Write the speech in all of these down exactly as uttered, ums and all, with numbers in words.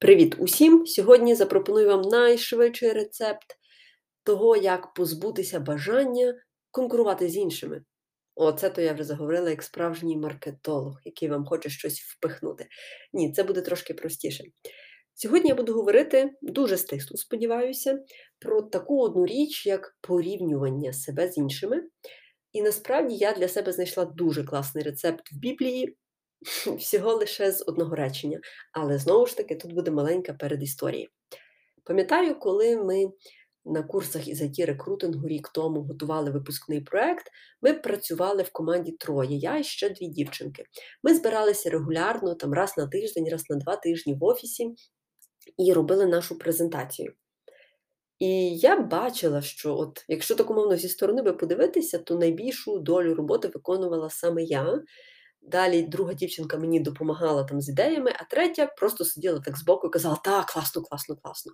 Привіт усім! Сьогодні запропоную вам найшвидший рецепт того, як позбутися бажання конкурувати з іншими. Оце то я вже заговорила як справжній маркетолог, який вам хоче щось впихнути. Ні, це буде трошки простіше. Сьогодні я буду говорити, дуже стисло, сподіваюся, про таку одну річ, як порівнювання себе з іншими. І насправді я для себе знайшла дуже класний рецепт в Біблії, всього лише з одного речення. Але, знову ж таки, тут буде маленька передісторія. Пам'ятаю, коли ми на курсах із ай ті-рекрутингу рік тому готували випускний проєкт, ми працювали в команді троє, я і ще дві дівчинки. Ми збиралися регулярно, там раз на тиждень, раз на два тижні в офісі і робили нашу презентацію. І я бачила, що от, якщо так умовно зі сторони би подивитися, то найбільшу долю роботи виконувала саме я. Далі друга дівчинка мені допомагала там з ідеями, а третя просто сиділа так збоку і казала: «Так, класно, класно, класно».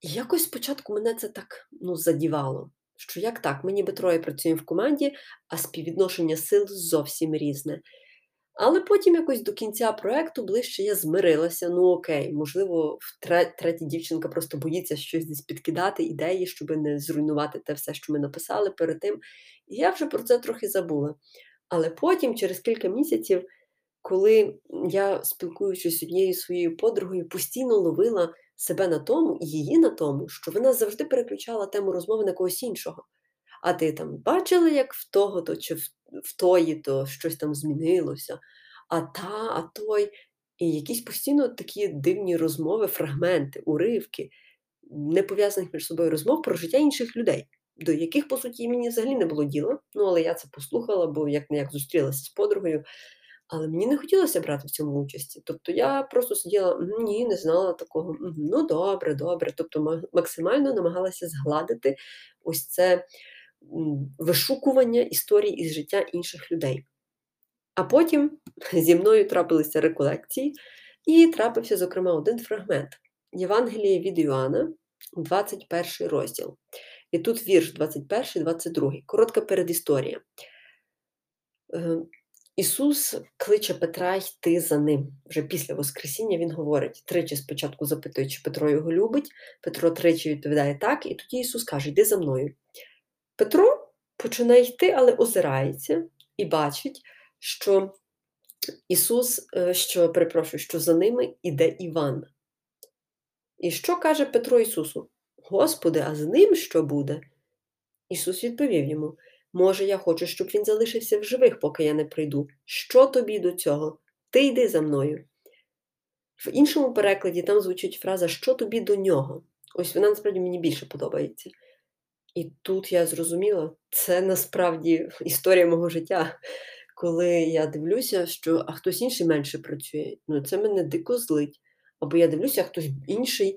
І якось спочатку мене це так, ну, задівало, що як так, ми ніби троє працюємо в команді, а співвідношення сил зовсім різне. Але потім якось до кінця проєкту ближче я змирилася, ну окей, можливо, третя дівчинка просто боїться щось десь підкидати, ідеї, щоб не зруйнувати те все, що ми написали перед тим. І я вже про це трохи забула. Але потім, через кілька місяців, коли я, спілкуючись з однією своєю подругою, постійно ловила себе на тому, і її на тому, що вона завжди переключала тему розмови на когось іншого. А ти там бачила, як в того-то чи в тої-то щось там змінилося, а та, а той. І якісь постійно такі дивні розмови, фрагменти, уривки, не пов'язаних між собою розмов про життя інших людей, до яких, по суті, мені взагалі не було діла. Ну, але я це послухала, бо як-не-як зустрілася з подругою. Але мені не хотілося брати в цьому участі. Тобто я просто сиділа, ні, не знала такого, ну добре, добре. Тобто максимально намагалася згладити ось це вишукування історій із життя інших людей. А потім зі мною трапилися реколекції, і трапився, зокрема, один фрагмент. Євангелія від Йоанна, двадцять перший розділ. І тут вірш двадцять перший двадцять другий. Коротка передісторія. Ісус кличе Петра йти за ним. Вже після Воскресіння він говорить, тричі спочатку запитує, чи Петро його любить. Петро тричі відповідає так, і тоді Ісус каже: «Йди за мною». Петро починає йти, але озирається і бачить, що Ісус, що, перепрошую, що за ними іде Іван. І що каже Петро Ісусу? «Господи, а з ним що буде?» Ісус відповів йому: «Може, я хочу, щоб він залишився в живих, поки я не прийду. Що тобі до цього? Ти йди за мною». В іншому перекладі там звучить фраза «що тобі до нього?». Ось вона, насправді, мені більше подобається. І тут я зрозуміла, це насправді історія мого життя. Коли я дивлюся, що а хтось інший менше працює, ну це мене дико злить. Або я дивлюся, а хтось інший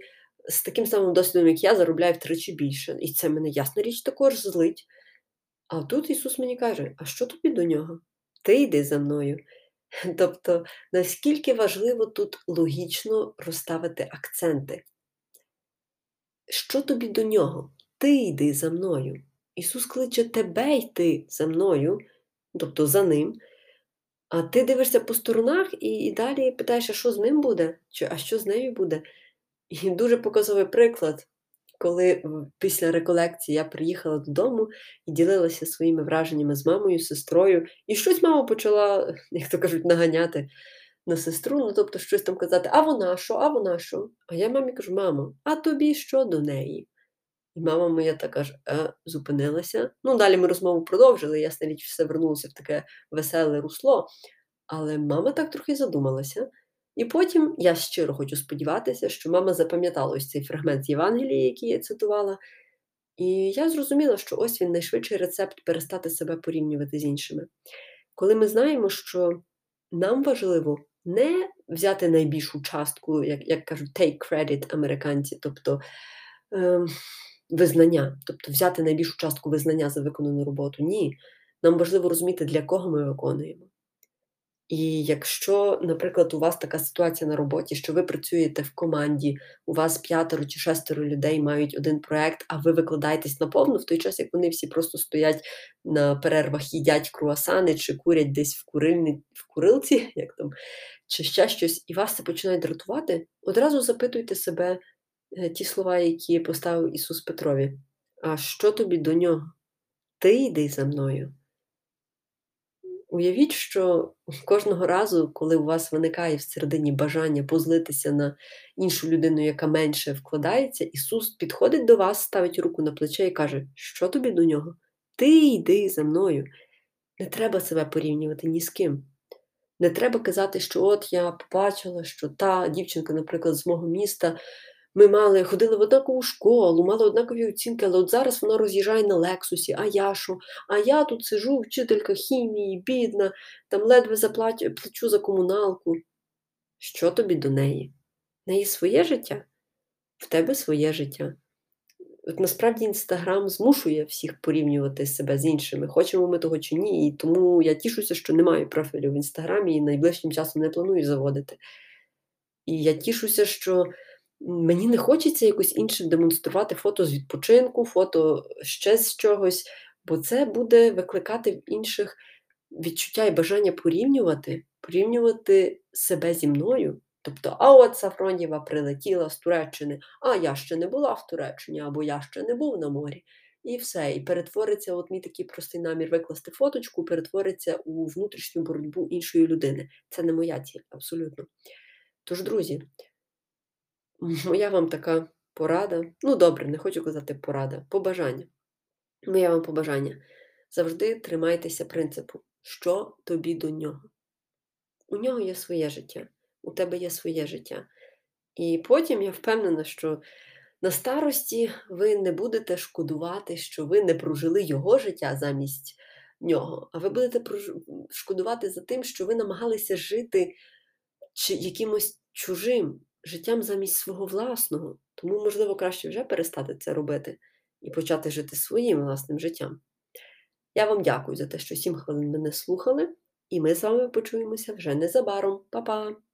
з таким самим досвідом, як я, заробляю втричі більше. І це мене, ясна річ, також злить. А тут Ісус мені каже: «А що тобі до нього? Ти йди за мною». Тобто, наскільки важливо тут логічно розставити акценти. Що тобі до нього? Ти йди за мною. Ісус кличе тебе йти за мною, тобто за ним. А ти дивишся по сторонах і, і далі питаєш, а що з ним буде? Чи, а що з нею буде? І дуже показовий приклад, коли після реколекції я приїхала додому і ділилася своїми враженнями з мамою, сестрою, і щось мама почала, як то кажуть, наганяти на сестру, ну тобто щось там казати, а вона що, а вона що? А я мамі кажу: «Мамо, а тобі що до неї?» І мама моя така ж е, зупинилася. Ну, далі ми розмову продовжили, ясна річ, все вернулося в таке веселе русло, але мама так трохи задумалася. І потім, я щиро хочу сподіватися, що мама запам'ятала ось цей фрагмент з Євангелії, який я цитувала, і я зрозуміла, що ось він найшвидший рецепт перестати себе порівнювати з іншими. Коли ми знаємо, що нам важливо не взяти найбільшу частку, як, як кажуть, take credit американці, тобто ем, визнання, тобто взяти найбільшу частку визнання за виконану роботу. Ні, нам важливо розуміти, для кого ми виконуємо. І якщо, наприклад, у вас така ситуація на роботі, що ви працюєте в команді, у вас п'ятеро чи шестеро людей мають один проект, а ви викладаєтесь наповну в той час, як вони всі просто стоять на перервах, їдять круасани чи курять десь в курильні, в курилці, як там, чи ще щось, і вас це починає дратувати, одразу запитуйте себе ті слова, які поставив Ісус Петрові. А що тобі до нього? Ти йди за мною. Уявіть, що кожного разу, коли у вас виникає всередині бажання позлитися на іншу людину, яка менше вкладається, Ісус підходить до вас, ставить руку на плече і каже, що тобі до нього? Ти йди за мною. Не треба себе порівнювати ні з ким. Не треба казати, що от я побачила, що та дівчинка, наприклад, з мого міста, ми мали, ходили в однакову школу, мали однакові оцінки, але от зараз вона роз'їжджає на Лексусі. А я що? А я тут сижу, вчителька хімії, бідна, там ледве заплачу, плачу за комуналку. Що тобі до неї? В неї своє життя? В тебе своє життя. От насправді Інстаграм змушує всіх порівнювати себе з іншими. Хочемо ми того чи ні, і тому я тішуся, що не маю профілю в Інстаграмі і найближчим часом не планую заводити. І я тішуся, що мені не хочеться якось іншим демонструвати фото з відпочинку, фото ще з чогось, бо це буде викликати в інших відчуття і бажання порівнювати, порівнювати себе зі мною. Тобто, а от Сафронєва прилетіла з Туреччини, а я ще не була в Туреччині, або я ще не був на морі. І все, і перетвориться, от мій такий простий намір викласти фоточку, перетвориться у внутрішню боротьбу іншої людини. Це не моя ціль, абсолютно. Тож, друзі, моя вам така порада, ну добре, не хочу казати порада, побажання. Моя вам побажання. Завжди тримайтеся принципу, що тобі до нього. У нього є своє життя, у тебе є своє життя. І потім я впевнена, що на старості ви не будете шкодувати, що ви не прожили його життя замість нього, а ви будете шкодувати за тим, що ви намагалися жити якимось чужим життям замість свого власного. Тому, можливо, краще вже перестати це робити і почати жити своїм власним життям. Я вам дякую за те, що сім хвилин мене слухали, і ми з вами почуємося вже незабаром. Па-па!